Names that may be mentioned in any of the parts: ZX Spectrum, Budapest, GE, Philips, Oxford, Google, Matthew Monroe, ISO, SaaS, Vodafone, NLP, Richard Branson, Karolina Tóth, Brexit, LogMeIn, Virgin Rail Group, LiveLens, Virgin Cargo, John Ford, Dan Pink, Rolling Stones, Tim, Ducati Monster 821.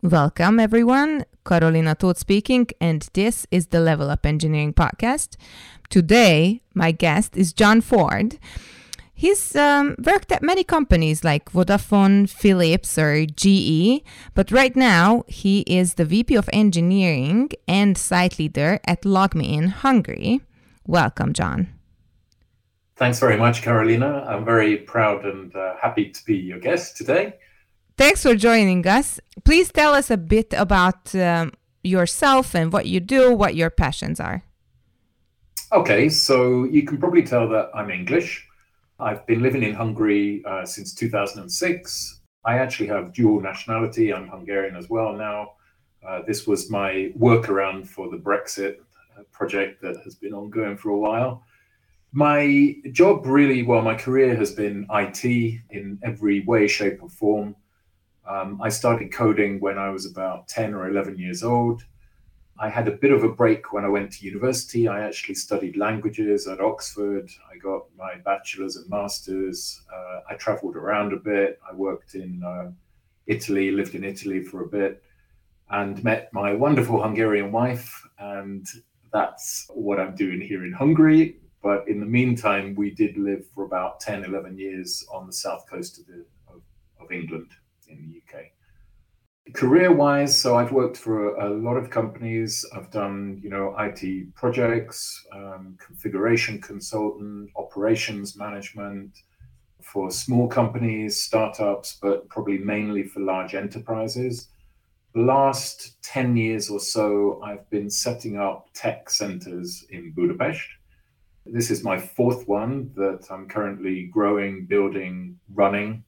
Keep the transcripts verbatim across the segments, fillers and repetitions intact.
Welcome, everyone. Karolina Tóth speaking, and this is the Level Up Engineering Podcast. Today, my guest is John Ford. He's um, worked at many companies like Vodafone, Philips, or G E, but right now he is the V P of Engineering and Site Leader at LogMeIn Hungary. Welcome, John. Thanks very much, Karolina. I'm very proud and uh, happy to be your guest today. Thanks for joining us. Please tell us a bit about um, yourself and what you do, what your passions are. Okay, so you can probably tell that I'm English. I've been living in Hungary uh, since two thousand six. I actually have dual nationality. I'm Hungarian as well now. Uh, this was my workaround for the Brexit project that has been ongoing for a while. My job really, well, my career has been I T in every way, shape or form. Um, I started coding when I was about ten or eleven years old. I had a bit of a break when I went to university. I actually studied languages at Oxford. I got my bachelor's and master's. Uh, I traveled around a bit. I worked in uh, Italy, lived in Italy for a bit, and met my wonderful Hungarian wife. And that's what I'm doing here in Hungary. But in the meantime, we did live for about ten, eleven years on the south coast of, the, of, of England in the U K. Career-wise, so I've worked for a, a lot of companies. I've done, you know, I T projects, um, configuration consultant, operations management for small companies, startups, but probably mainly for large enterprises. The last ten years or so, I've been setting up tech centers in Budapest. This is my fourth one that I'm currently growing, building, running.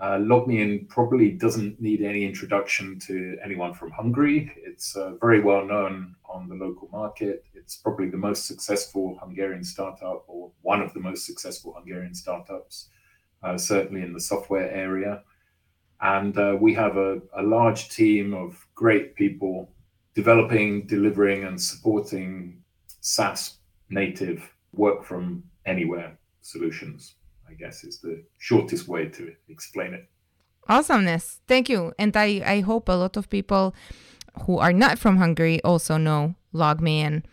Uh, LogMeIn probably doesn't need any introduction to anyone from Hungary. It's uh, very well known on the local market. It's probably the most successful Hungarian startup, or one of the most successful Hungarian startups, uh, certainly in the software area. And uh, we have a, a large team of great people developing, delivering, and supporting SaaS native work from anywhere solutions, I guess, is the shortest way to explain it. Awesomeness. Thank you. And I, I hope a lot of people who are not from Hungary also know LogMeIn.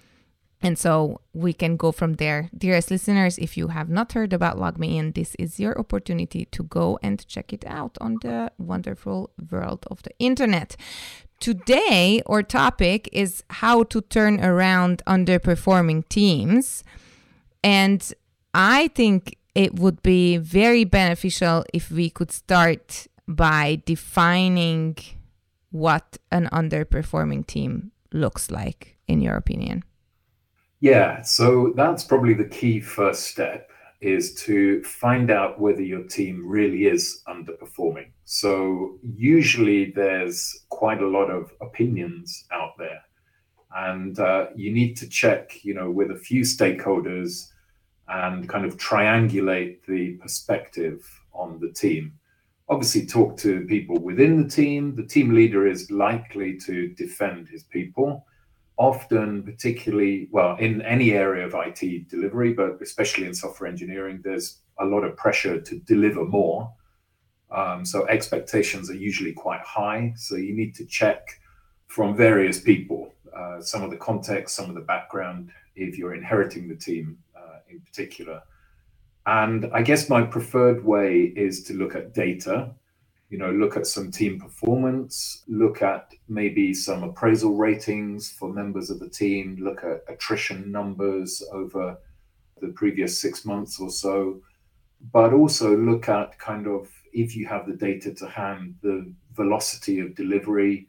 And so we can go from there. Dearest listeners, if you have not heard about LogMeIn, this is your opportunity to go and check it out on the wonderful world of the internet. Today, our topic is how to turn around underperforming teams. And I think it would be very beneficial if we could start by defining what an underperforming team looks like, in your opinion. Yeah, so that's probably the key first step, is to find out whether your team really is underperforming. So usually there's quite a lot of opinions out there, and uh, you need to check, you know, with a few stakeholders and kind of triangulate the perspective on the team. Obviously, talk to people within the team. The team leader is likely to defend his people. Often, particularly, well, in any area of I T delivery, but especially in software engineering, there's a lot of pressure to deliver more. Um, so expectations are usually quite high. So you need to check from various people, uh, some of the context, some of the background, if you're inheriting the team uh, in particular. And I guess my preferred way is to look at data. You know, look at some team performance, look at maybe some appraisal ratings for members of the team, look at attrition numbers over the previous six months or so, but also look at kind of, if you have the data to hand, the velocity of delivery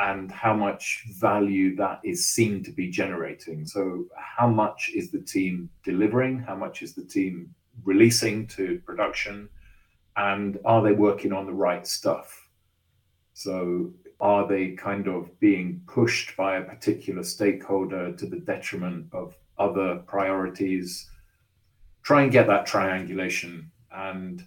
and how much value that is seen to be generating. So how much is the team delivering? How much is the team releasing to production? And are they working on the right stuff? So are they kind of being pushed by a particular stakeholder to the detriment of other priorities? Try and get that triangulation. And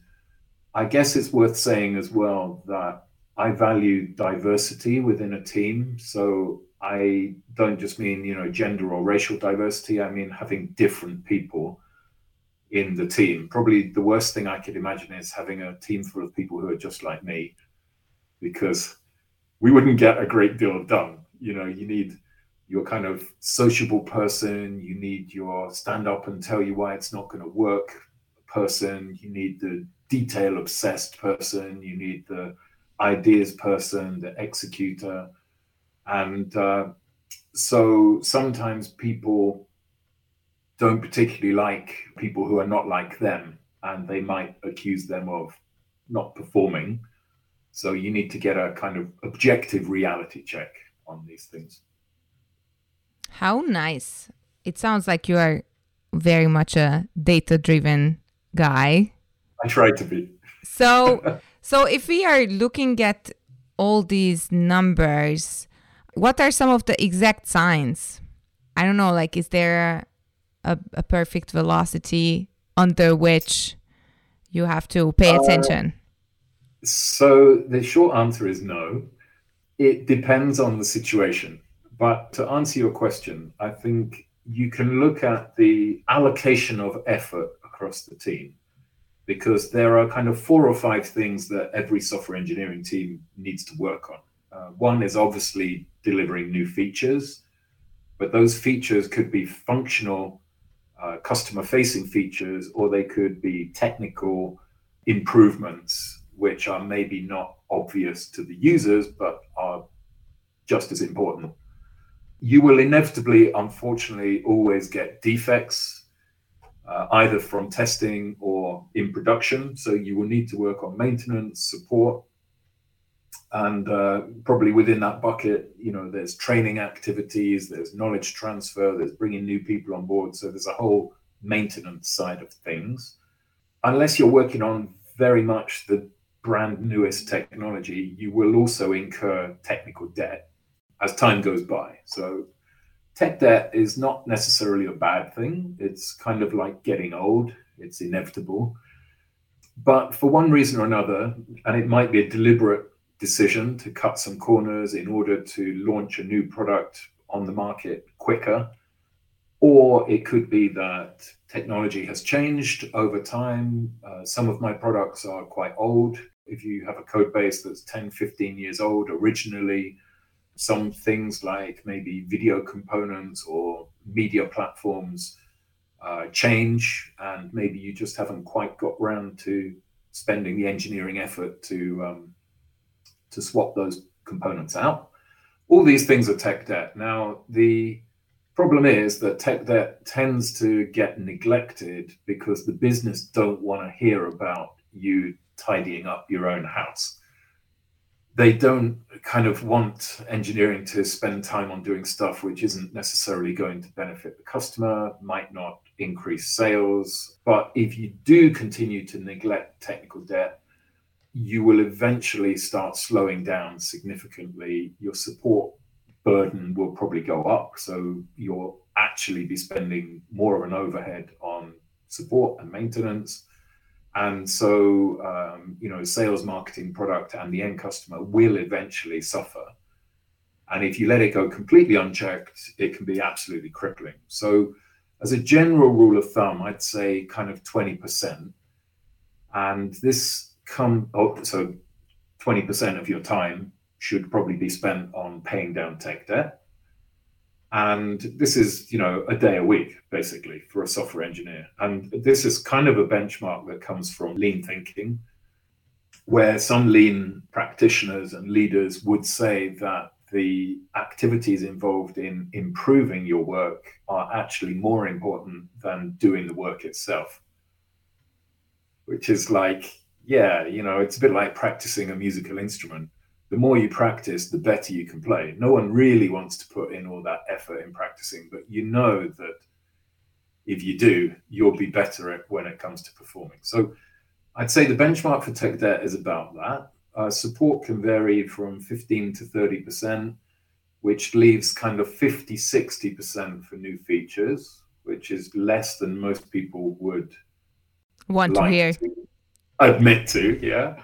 I guess it's worth saying as well that I value diversity within a team. So I don't just mean, you know, gender or racial diversity. I mean, having different people in the team. Probably the worst thing I could imagine is having a team full of people who are just like me, because we wouldn't get a great deal done. You know, you need your kind of sociable person, you need your stand up and tell you why it's not going to work person, you need the detail obsessed person, you need the ideas person, the executor. And uh, so sometimes people don't particularly like people who are not like them, and they might accuse them of not performing. So you need to get a kind of objective reality check on these things. How nice. It sounds like you are very much a data-driven guy. I try to be. So, so if we are looking at all these numbers, what are some of the exact signs? I don't know, like, is there a, a perfect velocity under which you have to pay attention? Uh, so the short answer is no. It depends on the situation. But to answer your question, I think you can look at the allocation of effort across the team, because there are kind of four or five things that every software engineering team needs to work on. Uh, one is obviously delivering new features, but those features could be functional, uh, customer-facing features, or they could be technical improvements, which are maybe not obvious to the users, but are just as important. You will inevitably, unfortunately, always get defects, uh, either from testing or in production. So you will need to work on maintenance, support, and uh, probably within that bucket, you know, there's training activities, there's knowledge transfer, there's bringing new people on board. So there's a whole maintenance side of things. Unless you're working on very much the brand newest technology, you will also incur technical debt as time goes by. So tech debt is not necessarily a bad thing. It's kind of like getting old. It's inevitable. But for one reason or another, and it might be a deliberate decision to cut some corners in order to launch a new product on the market quicker, or it could be that technology has changed over time. Uh, some of my products are quite old. If you have a code base that's ten, fifteen years old originally, some things like maybe video components or media platforms uh, change, and maybe you just haven't quite got round to spending the engineering effort to um, to swap those components out. All these things are tech debt. Now, the problem is that tech debt tends to get neglected because the business don't want to hear about you tidying up your own house. They don't kind of want engineering to spend time on doing stuff which isn't necessarily going to benefit the customer, might not increase sales. But if you do continue to neglect technical debt, you will eventually start slowing down significantly. Your support burden will probably go up. So you'll actually be spending more of an overhead on support and maintenance. And so, um, you know, sales, marketing, product, and the end customer will eventually suffer. And if you let it go completely unchecked, it can be absolutely crippling. So as a general rule of thumb, I'd say kind of twenty percent. And this come, oh, so twenty percent of your time should probably be spent on paying down tech debt. And this is, you know, a day a week, basically, for a software engineer. And this is kind of a benchmark that comes from lean thinking, where some lean practitioners and leaders would say that the activities involved in improving your work are actually more important than doing the work itself, which is like, yeah, you know, it's a bit like practicing a musical instrument. The more you practice, the better you can play. No one really wants to put in all that effort in practicing, but you know that if you do, you'll be better at when it comes to performing. So I'd say the benchmark for tech debt is about that. Uh, support can vary from fifteen to thirty percent, which leaves kind of fifty, sixty percent for new features, which is less than most people would want like to hear. To admit to, yeah.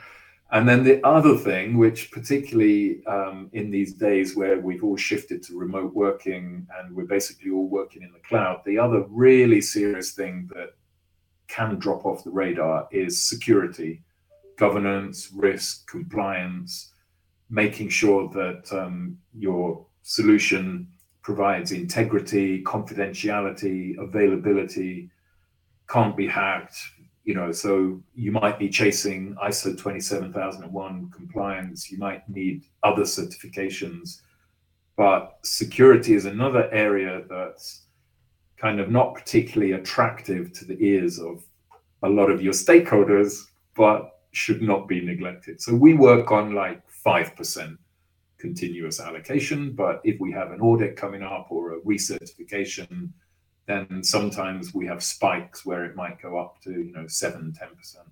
And then the other thing, which particularly um, in these days where we've all shifted to remote working and we're basically all working in the cloud, the other really serious thing that can drop off the radar is security, governance, risk, compliance, making sure that um, your solution provides integrity, confidentiality, availability, can't be hacked. You know, so you might be chasing I S O twenty-seven thousand one compliance, you might need other certifications, but security is another area that's kind of not particularly attractive to the ears of a lot of your stakeholders, but should not be neglected. So we work on like five percent continuous allocation, but if we have an audit coming up or a recertification, then sometimes we have spikes where it might go up to, you know, seven, ten percent.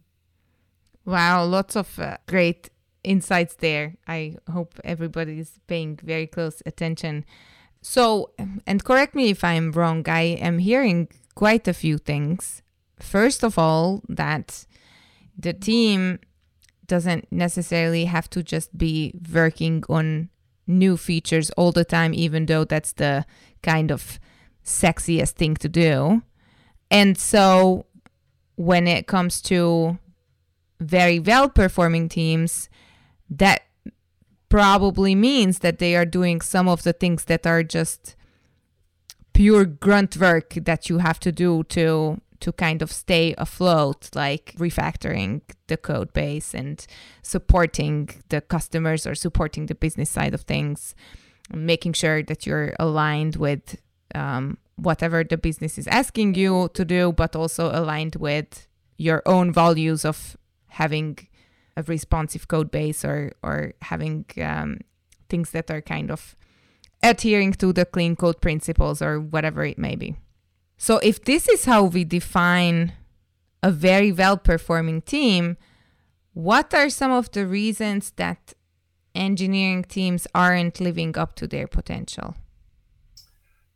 Wow, lots of uh, great insights there. I hope everybody is paying very close attention. So, and correct me if I'm wrong, I am hearing quite a few things. First of all, that the team doesn't necessarily have to just be working on new features all the time, even though that's the kind of sexiest thing to do. And so when it comes to very well performing teams, that probably means that they are doing some of the things that are just pure grunt work that you have to do to to kind of stay afloat, like refactoring the code base and supporting the customers or supporting the business side of things, making sure that you're aligned with um, whatever the business is asking you to do, but also aligned with your own values of having a responsive code base or, or having um, things that are kind of adhering to the clean code principles or whatever it may be. So if this is how we define a very well-performing team, what are some of the reasons that engineering teams aren't living up to their potential?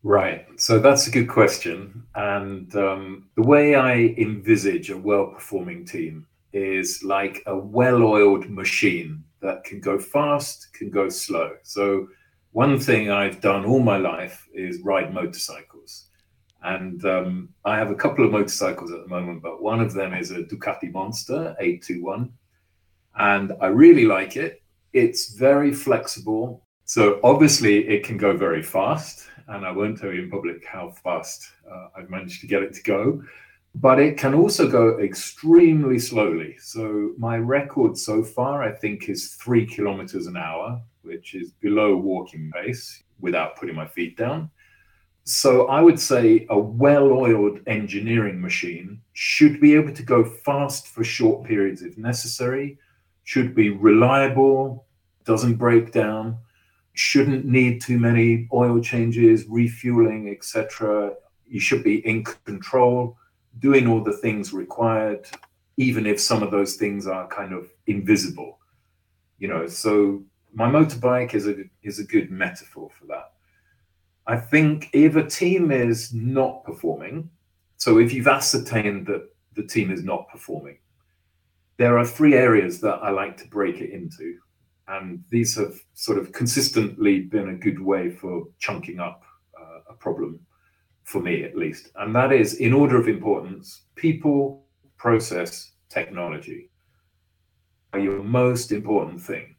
Right. So that's a good question. And um, the way I envisage a well-performing team is like a well-oiled machine that can go fast, can go slow. So one thing I've done all my life is ride motorcycles. And um, I have a couple of motorcycles at the moment, but one of them is a Ducati Monster eight twenty-one. And I really like it. It's very flexible. So obviously it can go very fast. And I won't tell you in public how fast uh, I've managed to get it to go. But it can also go extremely slowly. So my record so far, I think, is three kilometers an hour, which is below walking pace without putting my feet down. So I would say a well-oiled engineering machine should be able to go fast for short periods if necessary, should be reliable, doesn't break down, shouldn't need too many oil changes, refueling, et cetera. You should be in control, doing all the things required, even if some of those things are kind of invisible. You know, so my motorbike is a is a good metaphor for that. I think if a team is not performing, so if you've ascertained that the team is not performing, there are three areas that I like to break it into. And these have sort of consistently been a good way for chunking up uh, a problem, for me at least. And that is, in order of importance, people, process, technology are your most important thing.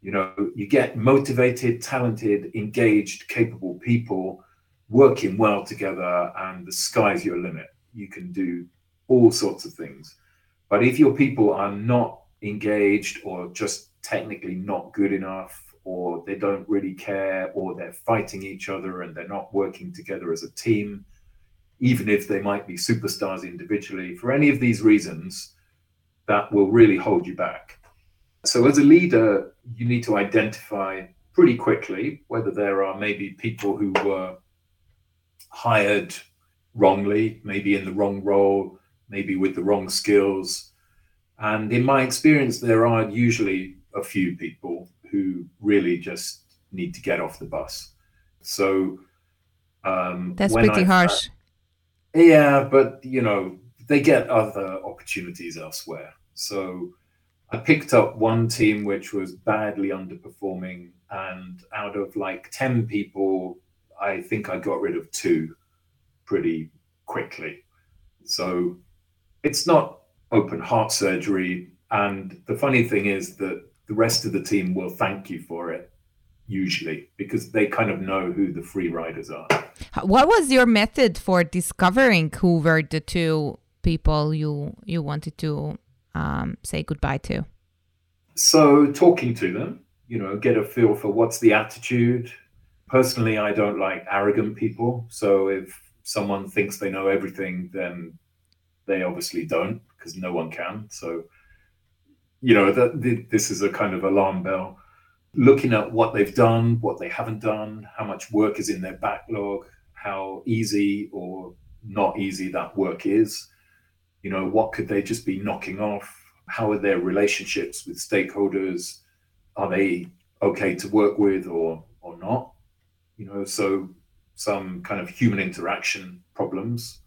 You know, you get motivated, talented, engaged, capable people working well together, and the sky's your limit. You can do all sorts of things. But if your people are not engaged or just technically not good enough, or they don't really care, or they're fighting each other and they're not working together as a team, even if they might be superstars individually, for any of these reasons, that will really hold you back. So as a leader, you need to identify pretty quickly whether there are maybe people who were hired wrongly, maybe in the wrong role, maybe with the wrong skills. And in my experience, there are usually a few people who really just need to get off the bus. So um, that's pretty I, harsh. Uh, yeah, but you know, they get other opportunities elsewhere. So I picked up one team which was badly underperforming, and out of like ten people, I think I got rid of two pretty quickly. So it's not open heart surgery. And the funny thing is that the rest of the team will thank you for it, usually, because they kind of know who the free riders are. What was your method for discovering who were the two people you you wanted to um, say goodbye to? So talking to them, you know, get a feel for what's the attitude. Personally, I don't like arrogant people. So if someone thinks they know everything, then they obviously don't, because no one can. So, you know, that this is a kind of alarm bell. Looking at what they've done, what they haven't done, how much work is in their backlog, how easy or not easy that work is. You know, what could they just be knocking off? How are their relationships with stakeholders? Are they okay to work with or or not? You know, so some kind of human interaction problems.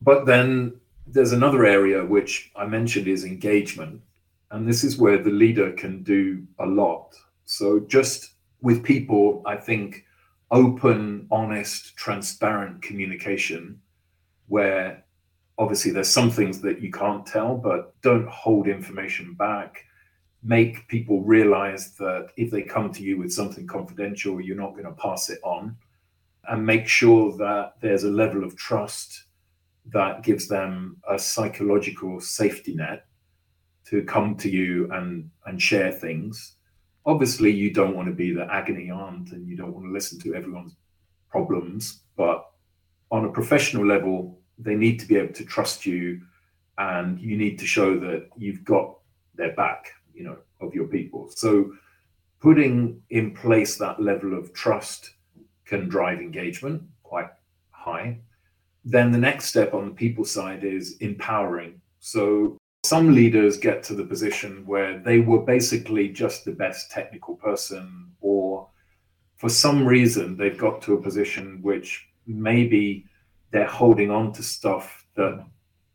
But then there's another area which I mentioned is engagement. And this is where the leader can do a lot. So just with people, I think open, honest, transparent communication, where obviously there's some things that you can't tell, but don't hold information back. Make people realize that if they come to you with something confidential, you're not going to pass it on. And make sure that there's a level of trust that gives them a psychological safety net to come to you and, and share things. Obviously, you don't want to be the agony aunt and you don't want to listen to everyone's problems, but on a professional level, they need to be able to trust you, and you need to show that you've got their back, you know, of your people. So putting in place that level of trust can drive engagement quite high. Then the next step on the people side is empowering. So some leaders get to the position where they were basically just the best technical person, or for some reason they've got to a position which maybe they're holding on to stuff that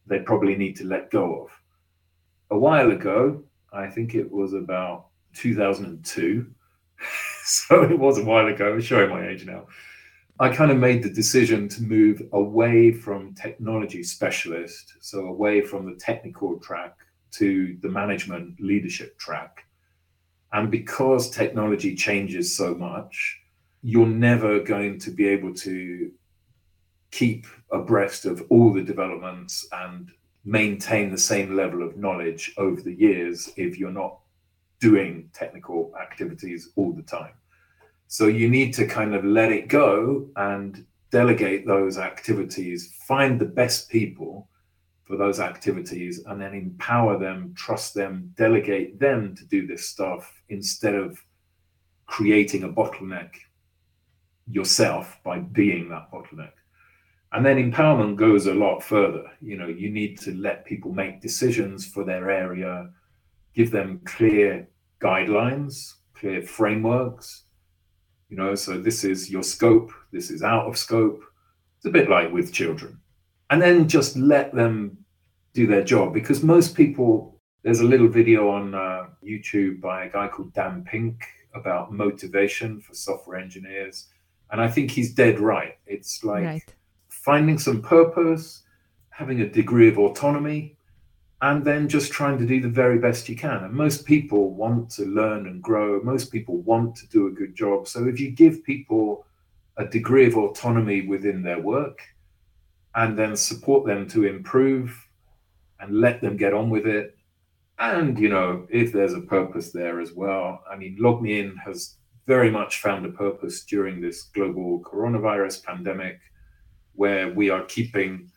they probably need to let go of. A while ago, I think it was about two thousand two, so it was a while ago, I'm showing my age now, I kind of made the decision to move away from technology specialist, so away from the technical track to the management leadership track. And because technology changes so much, you're never going to be able to keep abreast of all the developments and maintain the same level of knowledge over the years if you're not doing technical activities all the time. So you need to kind of let it go and delegate those activities, find the best people for those activities, and then empower them, trust them, delegate them to do this stuff instead of creating a bottleneck yourself by being that bottleneck. And then empowerment goes a lot further. You know, you need to let people make decisions for their area, give them clear guidelines, clear frameworks. You know, so this is your scope, this is out of scope. It's a bit like with children. And then just let them do their job, because most people, there's a little video on uh, YouTube by a guy called Dan Pink about motivation for software engineers. And I think he's dead right. It's like right. Finding some purpose, having a degree of autonomy, and then just trying to do the very best you can. And most people want to learn and grow. Most people want to do a good job. So if you give people a degree of autonomy within their work and then support them to improve and let them get on with it. And, you know, if there's a purpose there as well. I mean, LogMeIn has very much found a purpose during this global coronavirus pandemic, where we are keeping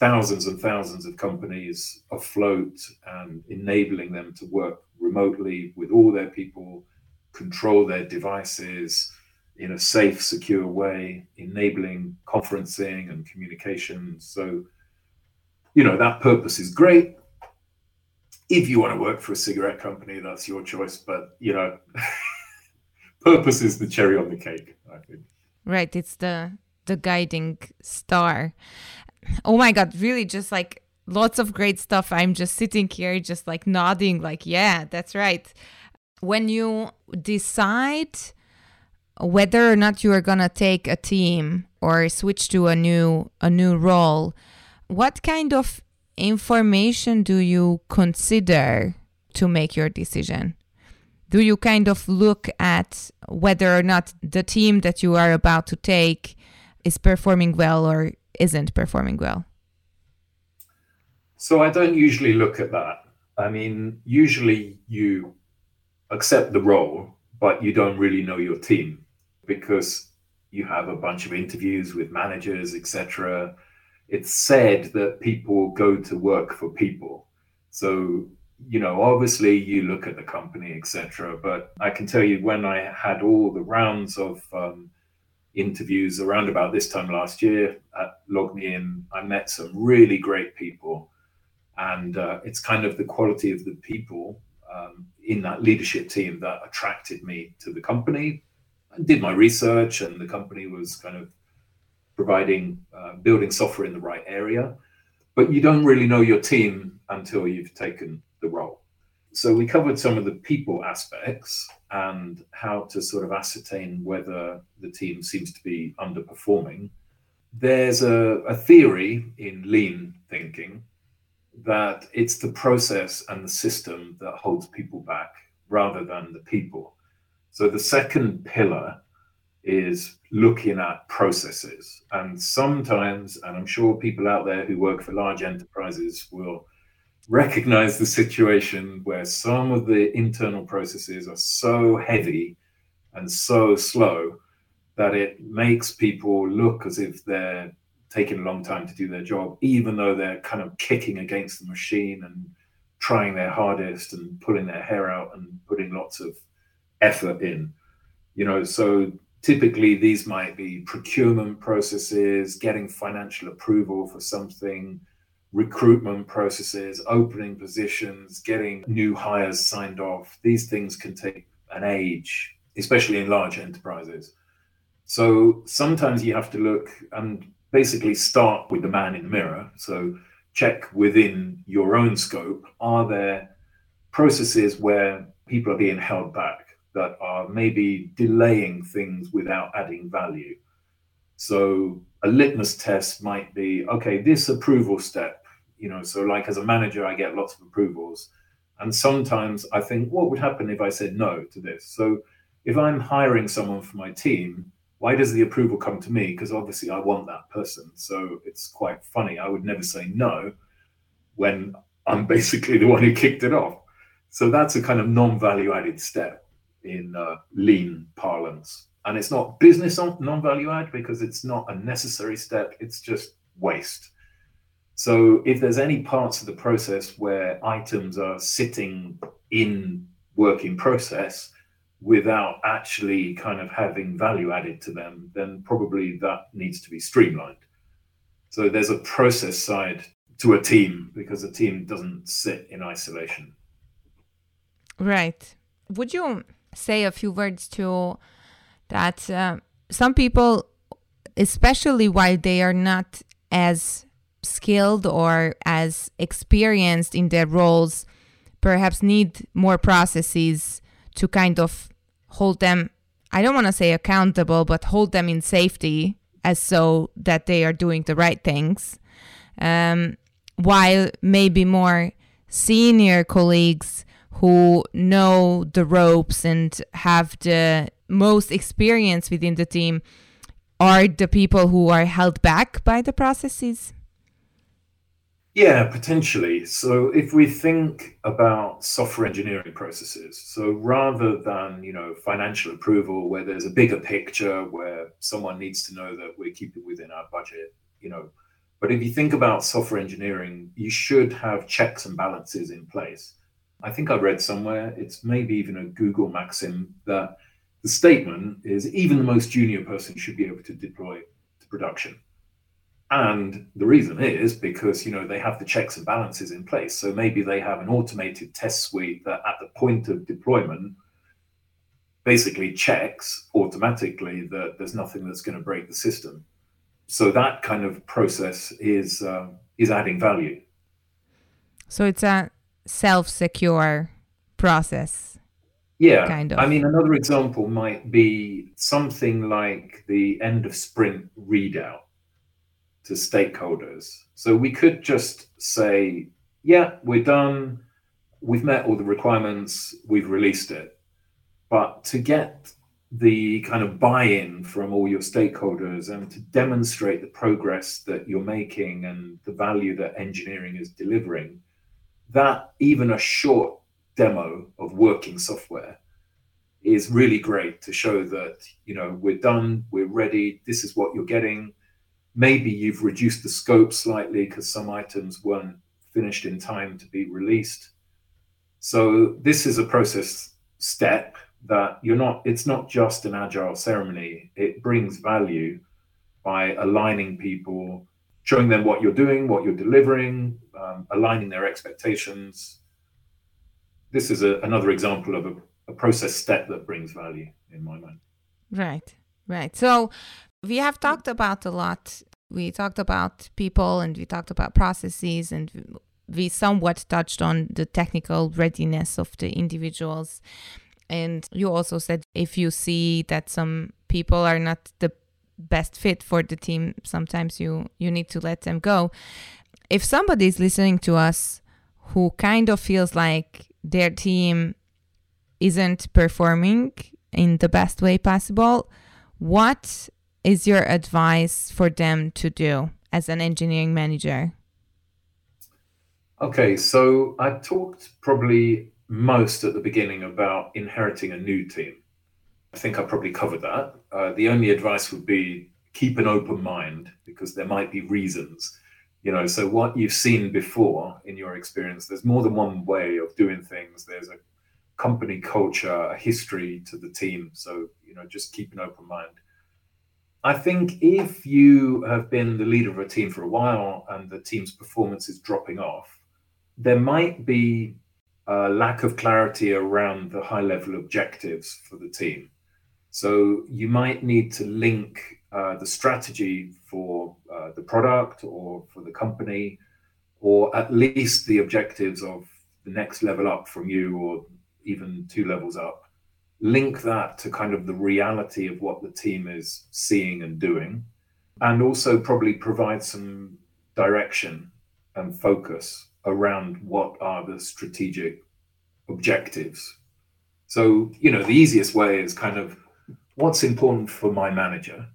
thousands and thousands of companies afloat and enabling them to work remotely with all their people, control their devices in a safe, secure way, enabling conferencing and communication. So, you know, that purpose is great. If you want to work for a cigarette company, that's your choice. But, you know, purpose is the cherry on the cake, I think. Right. It's the the guiding star. Oh, my God. Really, just like lots of great stuff. I'm just sitting here just like nodding like, yeah, that's right. When you decide whether or not you are going to take a team or switch to a new a new role, what kind of information do you consider to make your decision? Do you kind of look at whether or not the team that you are about to take is performing well or isn't performing well? So I don't usually look at that. I mean, usually you accept the role, but you don't really know your team because you have a bunch of interviews with managers, et cetera. It's said that people go to work for people. So, you know, obviously you look at the company, et cetera. But I can tell you when I had all the rounds of um, interviews around about this time last year at LogMeIn, I met some really great people. And uh, it's kind of the quality of the people um, in that leadership team that attracted me to the company. I did my research and the company was kind of providing, uh, building software in the right area, but you don't really know your team until you've taken the role. So we covered some of the people aspects and how to sort of ascertain whether the team seems to be underperforming. There's a, a theory in lean thinking that it's the process and the system that holds people back rather than the people. So the second pillar is looking at processes. And sometimes, and I'm sure people out there who work for large enterprises will recognize the situation where some of the internal processes are so heavy and so slow that it makes people look as if they're taking a long time to do their job, even though they're kind of kicking against the machine and trying their hardest and pulling their hair out and putting lots of effort in. You know, so typically, these might be procurement processes, getting financial approval for something, recruitment processes, opening positions, getting new hires signed off. These things can take an age, especially in large enterprises. So sometimes you have to look and basically start with the man in the mirror. So check within your own scope, are there processes where people are being held back, that are maybe delaying things without adding value? So a litmus test might be, okay, this approval step, you know, so like as a manager, I get lots of approvals. And sometimes I think, what would happen if I said no to this? So if I'm hiring someone for my team, why does the approval come to me? Because obviously I want that person. So it's quite funny. I would never say no when I'm basically the one who kicked it off. So that's a kind of non-value added step in uh, lean parlance. And it's not business non-value add because it's not a necessary step, it's just waste. So if there's any parts of the process where items are sitting in working process without actually kind of having value added to them, then probably that needs to be streamlined. So there's a process side to a team because a team doesn't sit in isolation. Right. Would you say a few words to that? Uh, some people, especially while they are not as skilled or as experienced in their roles, perhaps need more processes to kind of hold them, I don't want to say accountable, but hold them in safety as so that they are doing the right things. Um, while maybe more senior colleagues who know the ropes and have the most experience within the team are the people who are held back by the processes? Yeah, potentially. So if we think about software engineering processes, so rather than, you know, financial approval where there's a bigger picture where someone needs to know that we're keeping within our budget, you know, but if you think about software engineering, you should have checks and balances in place. I think I read somewhere, it's maybe even a Google maxim, that the statement is even the most junior person should be able to deploy to production. And the reason is because, you know, they have the checks and balances in place. So maybe they have an automated test suite that at the point of deployment basically checks automatically that there's nothing that's going to break the system. So that kind of process is uh, is adding value. So it's a self-secure process. Yeah. Kind of. I mean, another example might be something like the end of sprint readout to stakeholders. So we could just say, yeah, we're done. We've met all the requirements. We've released it. But to get the kind of buy-in from all your stakeholders and to demonstrate the progress that you're making and the value that engineering is delivering, that even a short demo of working software is really great to show that, you know, we're done, we're ready, this is what you're getting. Maybe you've reduced the scope slightly because some items weren't finished in time to be released. So this is a process step that you're not, it's not just an agile ceremony. It brings value by aligning people, showing them what you're doing, what you're delivering, um, aligning their expectations. This is a, another example of a, a process step that brings value in my mind. Right, right. So we have talked about a lot. We talked about people and we talked about processes and we somewhat touched on the technical readiness of the individuals. And you also said if you see that some people are not the best fit for the team, sometimes you, you need to let them go. If somebody is listening to us who kind of feels like their team isn't performing in the best way possible, what is your advice for them to do as an engineering manager? Okay, so I talked probably most at the beginning about inheriting a new team. I think I probably covered that. Uh, the only advice would be keep an open mind because there might be reasons, you know, so what you've seen before in your experience, there's more than one way of doing things. There's a company culture, a history to the team. So, you know, just keep an open mind. I think if you have been the leader of a team for a while and the team's performance is dropping off, there might be a lack of clarity around the high-level objectives for the team. So you might need to link uh, the strategy for uh, the product or for the company, or at least the objectives of the next level up from you or even two levels up. Link that to kind of the reality of what the team is seeing and doing, and also probably provide some direction and focus around what are the strategic objectives. So, you know, the easiest way is kind of what's important for my manager?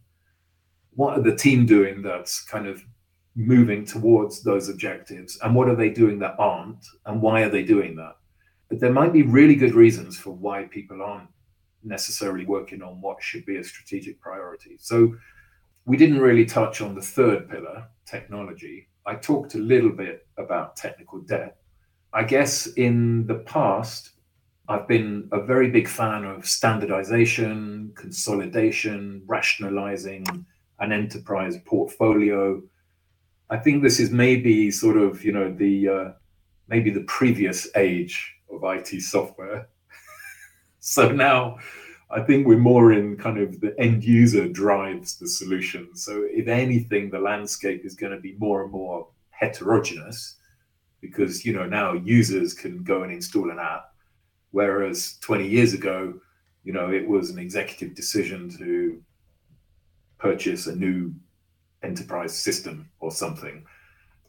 What are the team doing that's kind of moving towards those objectives? And what are they doing that aren't? And why are they doing that? But there might be really good reasons for why people aren't necessarily working on what should be a strategic priority. So we didn't really touch on the third pillar, technology. I talked a little bit about technical debt. I guess in the past, I've been a very big fan of standardization, consolidation, rationalizing an enterprise portfolio. I think this is maybe sort of, you know, the uh, maybe the previous age of I T software. So now I think we're more in kind of the end user drives the solution. So if anything, the landscape is going to be more and more heterogeneous because, you know, now users can go and install an app. Whereas twenty years ago, you know, it was an executive decision to purchase a new enterprise system or something.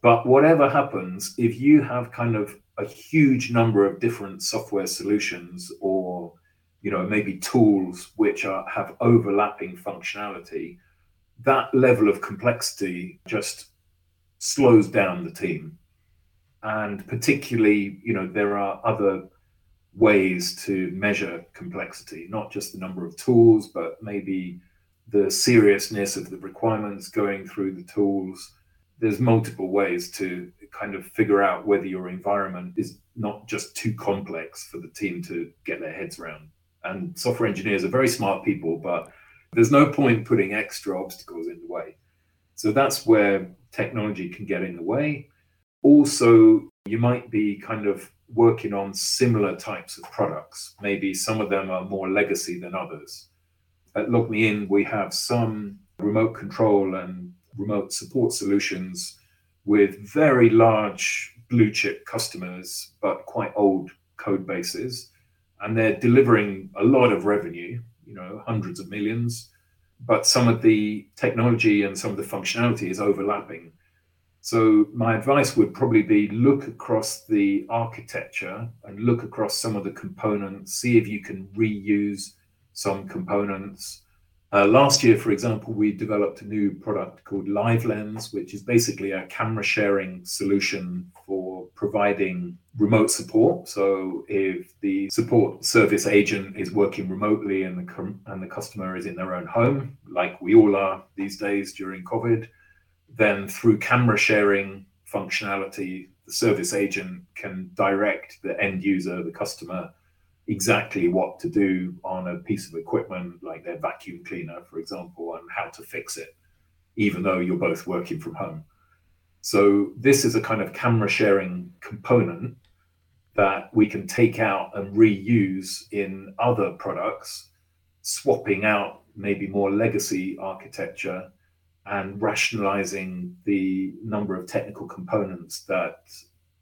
But whatever happens, if you have kind of a huge number of different software solutions or, you know, maybe tools which are, have overlapping functionality, that level of complexity just slows down the team. And particularly, you know, there are other ways to measure complexity, not just the number of tools, but maybe the seriousness of the requirements going through the tools. There's multiple ways to kind of figure out whether your environment is not just too complex for the team to get their heads around. And software engineers are very smart people, but there's no point putting extra obstacles in the way. So that's where technology can get in the way. Also, you might be kind of working on similar types of products. Maybe some of them are more legacy than others. At LogMeIn, we have some remote control and remote support solutions with very large blue chip customers, but quite old code bases. And they're delivering a lot of revenue, you know, hundreds of millions. But some of the technology and some of the functionality is overlapping. So my advice would probably be look across the architecture and look across some of the components, see if you can reuse some components. Uh, last year, for example, we developed a new product called LiveLens, which is basically a camera sharing solution for providing remote support. So if the support service agent is working remotely and the com- and the customer is in their own home, like we all are these days during COVID, then through camera sharing functionality, the service agent can direct the end user, the customer, exactly what to do on a piece of equipment like their vacuum cleaner, for example, and how to fix it, even though you're both working from home. So this is a kind of camera sharing component that we can take out and reuse in other products, swapping out maybe more legacy architecture and rationalizing the number of technical components that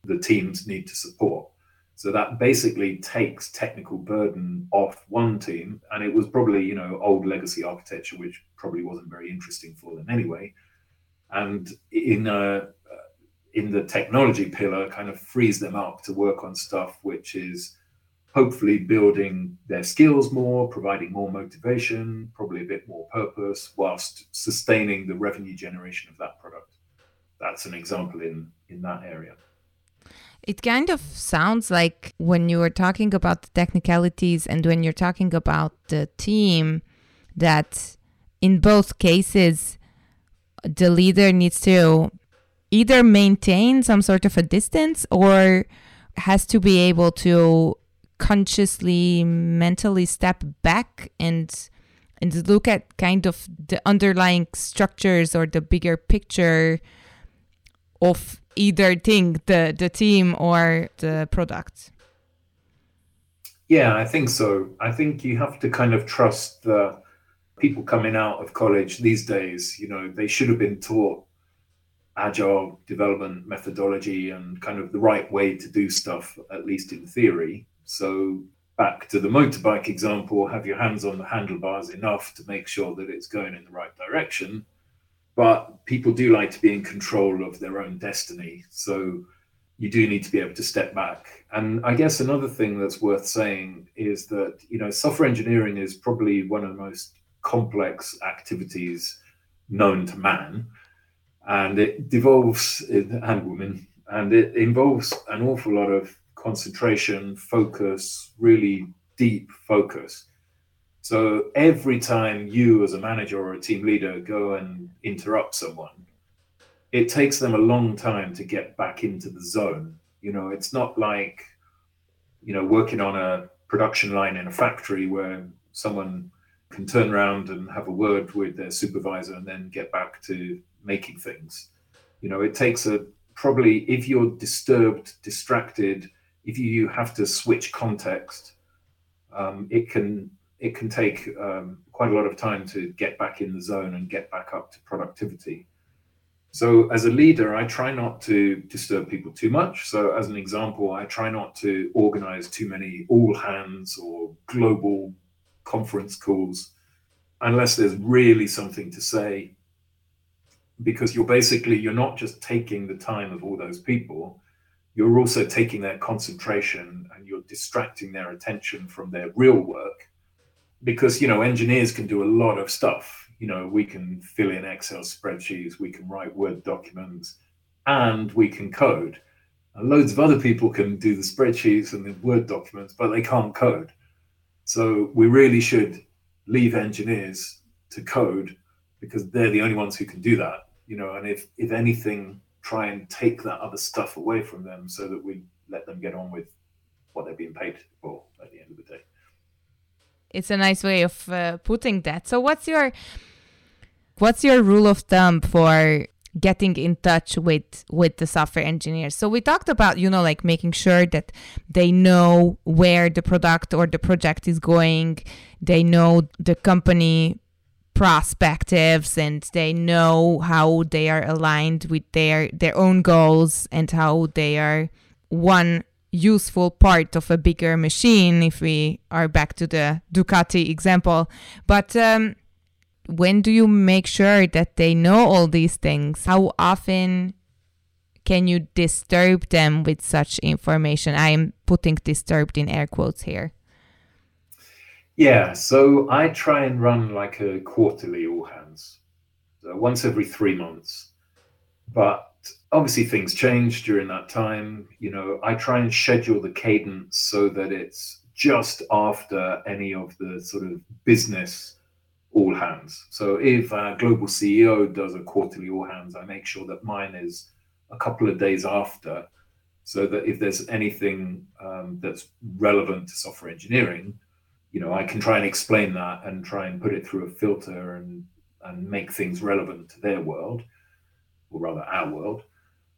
the teams need to support. So that basically takes technical burden off one team. And it was probably, you know, old legacy architecture, which probably wasn't very interesting for them anyway. And in a, in the technology pillar, kind of frees them up to work on stuff, which is hopefully building their skills more, providing more motivation, probably a bit more purpose, whilst sustaining the revenue generation of that product. That's an example in, in that area. It kind of sounds like when you are talking about the technicalities and when you're talking about the team, that in both cases, the leader needs to either maintain some sort of a distance or has to be able to consciously, mentally step back and and look at kind of the underlying structures or the bigger picture of either thing, the the team or the product. Yeah, I think so. I think you have to kind of trust the people coming out of college these days, you know, they should have been taught agile development methodology and kind of the right way to do stuff, at least in theory. So back to the motorbike example, have your hands on the handlebars enough to make sure that it's going in the right direction. But people do like to be in control of their own destiny. So you do need to be able to step back. And I guess another thing that's worth saying is that, you know, software engineering is probably one of the most complex activities known to man. And it devolves, and women, and it involves an awful lot of concentration, focus, really deep focus. So every time you as a manager or a team leader go and interrupt someone, it takes them a long time to get back into the zone. You know, it's not like, you know, working on a production line in a factory where someone can turn around and have a word with their supervisor and then get back to making things. You know, it takes a probably if you're disturbed, distracted, if you have to switch context, um, it can... It can take um, quite a lot of time to get back in the zone and get back up to productivity. So as a leader, I try not to disturb people too much. So as an example, I try not to organize too many all hands or global conference calls unless there's really something to say, because you're basically, you're not just taking the time of all those people, you're also taking their concentration and you're distracting their attention from their real work. Because, you know, engineers can do a lot of stuff. You know, we can fill in Excel spreadsheets, we can write Word documents, and we can code. And loads of other people can do the spreadsheets and the Word documents, but they can't code. So we really should leave engineers to code because they're the only ones who can do that. You know, and if, if anything, try and take that other stuff away from them so that we let them get on with what they're being paid for at the end of the day. It's a nice way of uh, putting that. So what's your What's your rule of thumb for getting in touch with with the software engineers? So we talked about, you know, like making sure that they know where the product or the project is going. They know the company perspectives and they know how they are aligned with their their own goals and how they are one useful part of a bigger machine, if we are back to the Ducati example. But um, when do you make sure that they know all these things? How often can you disturb them with such information? I am putting disturbed in air quotes here. Yeah, so I try and run like a quarterly all hands, so once every three months. But obviously things change during that time. You know, I try and schedule the cadence so that it's just after any of the sort of business all hands. So if our global C E O does a quarterly all hands, I make sure that mine is a couple of days after, so that if there's anything um, that's relevant to software engineering, you know, I can try and explain that and try and put it through a filter and and make things relevant to their world, or rather our world.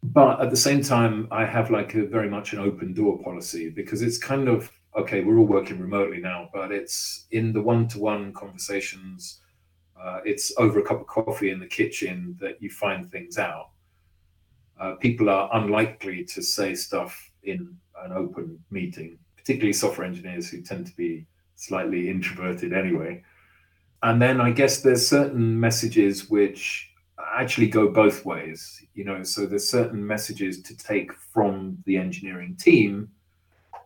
But at the same time, I have like a very much an open door policy, because it's kind of, okay, we're all working remotely now, but it's in the one-to-one conversations, uh, it's over a cup of coffee in the kitchen that you find things out. Uh, people are unlikely to say stuff in an open meeting, particularly software engineers who tend to be slightly introverted anyway. And then I guess there's certain messages which actually go both ways, you know, so there's certain messages to take from the engineering team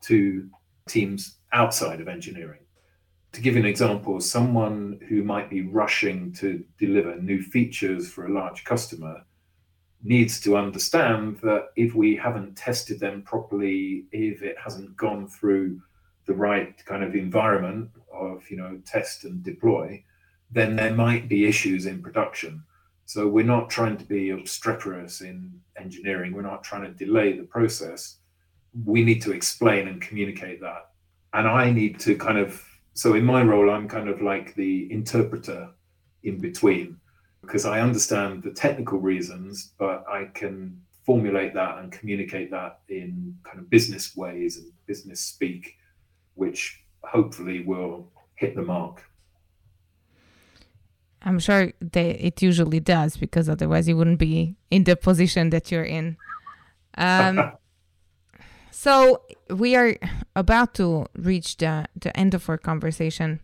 to teams outside of engineering. To give you an example, someone who might be rushing to deliver new features for a large customer needs to understand that if we haven't tested them properly, if it hasn't gone through the right kind of environment of, you know, test and deploy, then there might be issues in production. So we're not trying to be obstreperous in engineering. We're not trying to delay the process. We need to explain and communicate that. And I need to kind of, so in my role, I'm kind of like the interpreter in between, because I understand the technical reasons, but I can formulate that and communicate that in kind of business ways and business speak, which hopefully will hit the mark. I'm sure they, it usually does, because otherwise you wouldn't be in the position that you're in. Um, so we are about to reach the, the end of our conversation.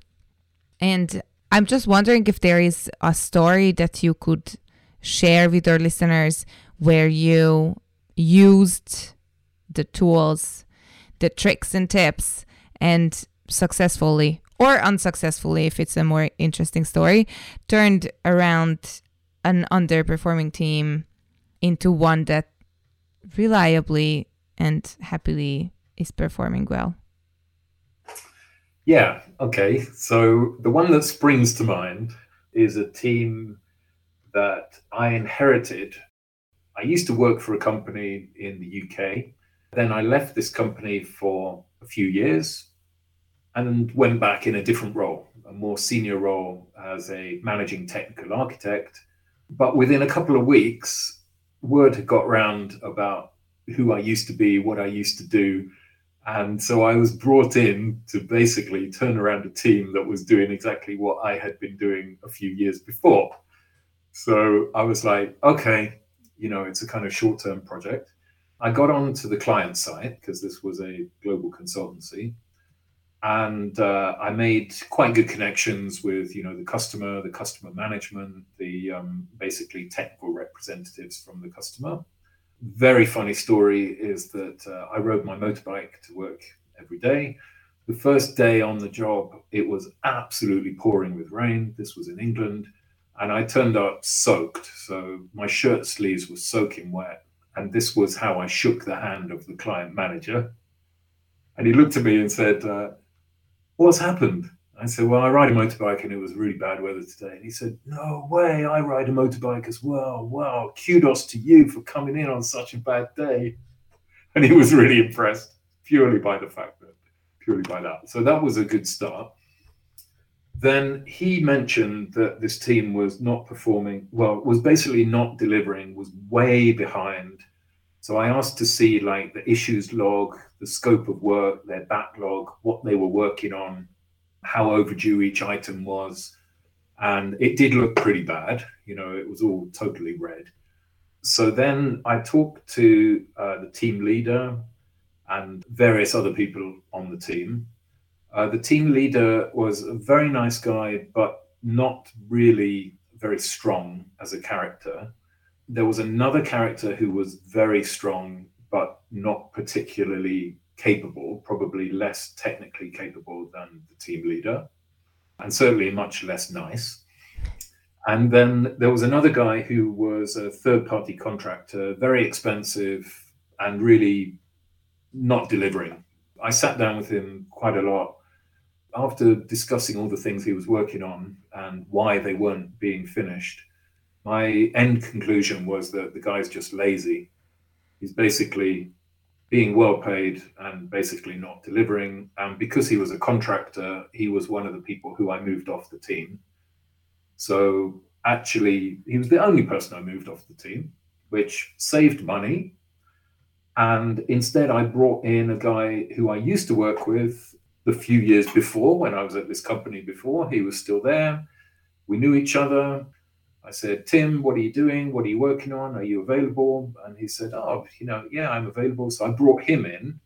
And I'm just wondering if there is a story that you could share with our listeners where you used the tools, the tricks and tips, and successfully or unsuccessfully, if it's a more interesting story, turned around an underperforming team into one that reliably and happily is performing well. Yeah, okay. So the one that springs to mind is a team that I inherited. I used to work for a company in the U K. Then I left this company for a few years and went back in a different role, a more senior role as a managing technical architect. But within a couple of weeks, word had got round about who I used to be, what I used to do. And so I was brought in to basically turn around a team that was doing exactly what I had been doing a few years before. So I was like, okay, you know, it's a kind of short-term project. I got on to the client side, because this was a global consultancy. And uh, I made quite good connections with, you know, the customer, the customer management, the um, basically technical representatives from the customer. Very funny story is that uh, I rode my motorbike to work every day. The first day on the job, it was absolutely pouring with rain. This was in England. And I turned up soaked. So my shirt sleeves were soaking wet. And this was how I shook the hand of the client manager. And he looked at me and said, uh, what's happened? I said, well, I ride a motorbike and it was really bad weather today. And he said, no way, I ride a motorbike as well. Wow, kudos to you for coming in on such a bad day. And he was really impressed purely by the fact that, purely by that. So that was a good start. then he mentioned that this team was not performing well, was basically not delivering, was way behind. So I asked to see like the issues log, the scope of work, their backlog, what they were working on, how overdue each item was. And it did look pretty bad. You know, it was all totally red. So then I talked to uh, the team leader and various other people on the team. Uh, the team leader was a very nice guy, but not really very strong as a character. There was another character who was very strong, but not particularly capable, probably less technically capable than the team leader, and certainly much less nice. And then there was another guy who was a third-party contractor, very expensive and really not delivering. I sat down with him quite a lot after discussing all the things he was working on and why they weren't being finished. My end conclusion was that the guy's just lazy. He's basically being well paid and basically not delivering. And because he was a contractor, he was one of the people who I moved off the team. So actually, he was the only person I moved off the team, which saved money. And instead, I brought in a guy who I used to work with the few years before when I was at this company before. He was still there. We knew each other. I said, Tim, what are you doing? What are you working on? Are you available? And he said, oh, you know, yeah, I'm available. So I brought him in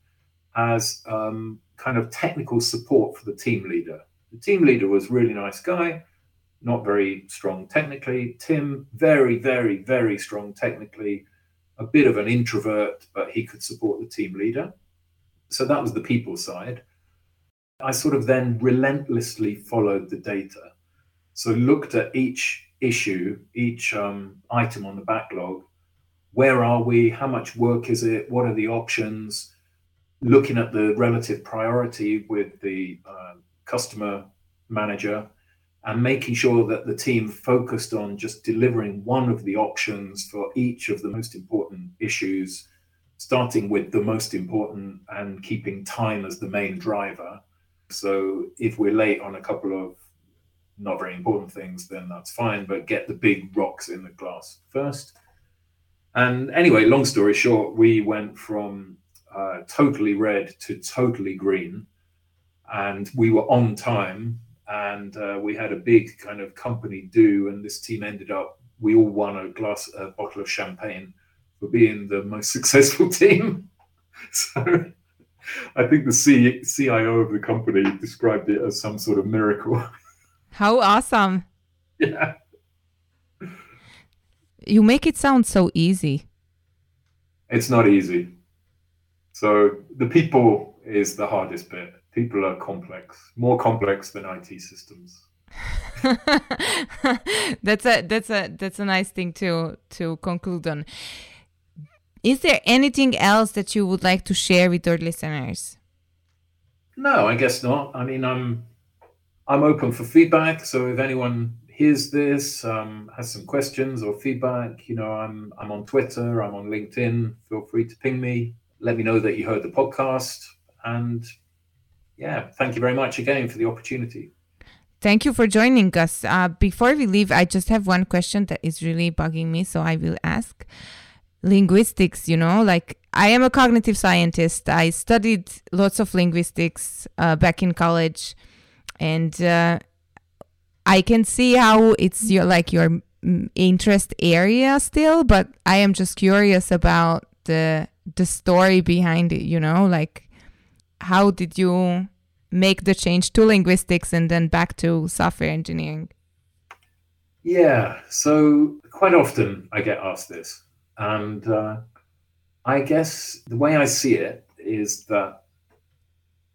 as um, kind of technical support for the team leader. The team leader was a really nice guy, not very strong technically. Tim, very, very, very strong technically, a bit of an introvert, but he could support the team leader. So that was the people side. I sort of then relentlessly followed the data. So looked at each issue, each um, item on the backlog. Where are we? How much work is it? What are the options? Looking at the relative priority with the uh, customer manager and making sure that the team focused on just delivering one of the options for each of the most important issues, starting with the most important and keeping time as the main driver. So if we're late on a couple of not very important things, then that's fine, but get the big rocks in the glass first. And anyway, long story short, we went from uh, totally red to totally green, and we were on time, and uh, we had a big kind of company do, and this team ended up, we all won a glass, a bottle of champagne for being the most successful team. So I think the C- CIO of the company described it as some sort of miracle. How awesome. Yeah. You make it sound so easy. It's not easy. So the people is the hardest bit. People are complex, more complex than I T systems. That's a that's a that's a nice thing to to conclude on. Is there anything else that you would like to share with our listeners? No, I guess not. I mean, I'm I'm open for feedback, so if anyone hears this, um, has some questions or feedback, you know, I'm I'm on Twitter, I'm on LinkedIn. Feel free to ping me. Let me know that you heard the podcast. And yeah, thank you very much again for the opportunity. Thank you for joining us. Uh, before we leave, I just have one question that is really bugging me, so I will ask. Linguistics, you know, like I am a cognitive scientist. I studied lots of linguistics uh, back in college. And uh, I can see how it's your like your interest area still, but I am just curious about the the story behind it. You know, like how did you make the change to linguistics and then back to software engineering? Yeah, so quite often I get asked this, and uh, I guess the way I see it is that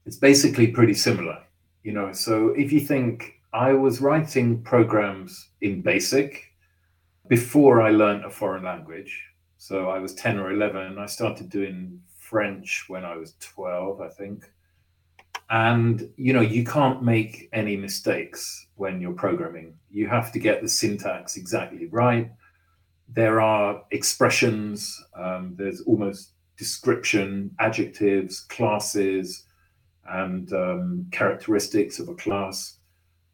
it's basically pretty similar. You know, so if you think I was writing programs in BASIC before I learned a foreign language. So I was ten or eleven. I started doing French when I was twelve, I think. And, you know, you can't make any mistakes when you're programming. You have to get the syntax exactly right. There are expressions. Um, there's almost description, adjectives, classes, and um, characteristics of a class.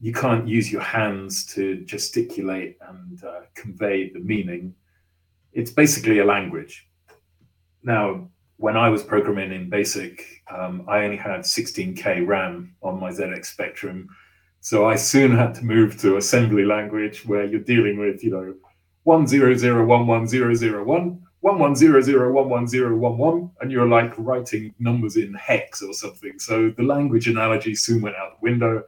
you can't use your hands to gesticulate and uh, convey the meaning. It's basically a language. Now, when I was programming in BASIC, um, I only had sixteen K RAM on my Z X Spectrum. So I soon had to move to assembly language where you're dealing with, you know, one zero zero one one zero zero one, one one zero zero one one zero one one, and you're like writing numbers in hex or something. So the language analogy soon went out the window.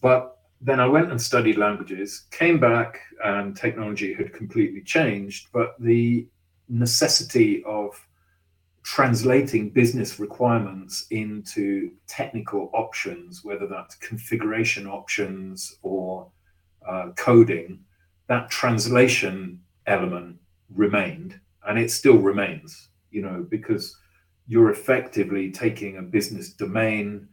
But then I went and studied languages, came back, and technology had completely changed. But the necessity of translating business requirements into technical options, whether that's configuration options or uh, coding, that translation element remained, and it still remains, you know, because you're effectively taking a business domain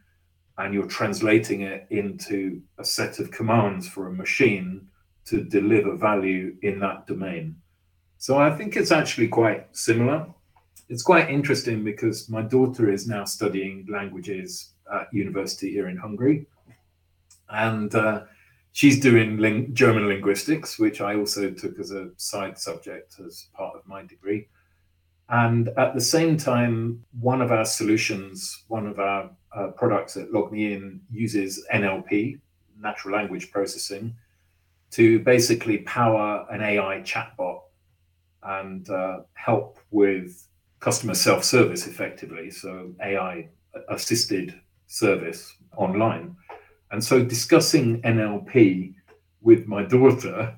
and you're translating it into a set of commands for a machine to deliver value in that domain. So I think it's actually quite similar. It's quite interesting because my daughter is now studying languages at university here in Hungary. And uh, she's doing ling- German linguistics, which I also took as a side subject as part of my degree. And at the same time, one of our solutions, one of our uh, products at LogMeIn uses N L P, natural language processing, to basically power an A I chatbot and uh, help with customer self-service effectively, so A I-assisted service online. And so discussing N L P with my daughter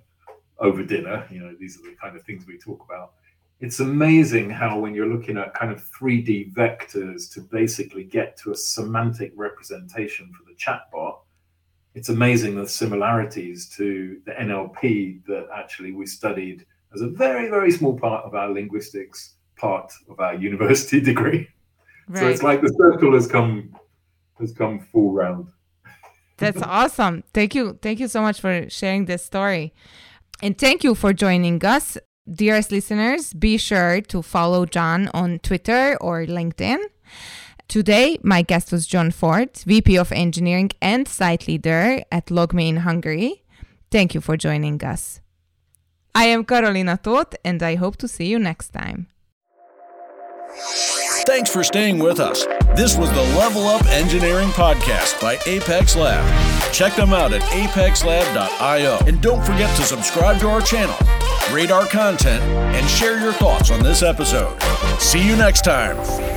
over dinner, you know, these are the kind of things we talk about. It's amazing how when you're looking at kind of three D vectors to basically get to a semantic representation for the chatbot, it's amazing the similarities to the N L P that actually we studied as a very, very small part of our linguistics part of our university degree. Right. So it's like the circle has come has come full round. That's awesome. Thank you. Thank you so much for sharing this story. And thank you for joining us. Dearest listeners, be sure to follow John on Twitter or LinkedIn. Today, my guest was John Ford, V P of Engineering and Site Leader at LogMeIn Hungary. Thank you for joining us. I am Karolina Tóth, and I hope to see you next time. Thanks for staying with us. This was the Level Up Engineering Podcast by Apex Lab. Check them out at apex lab dot io. And don't forget to subscribe to our channel, rate our content, and share your thoughts on this episode. See you next time.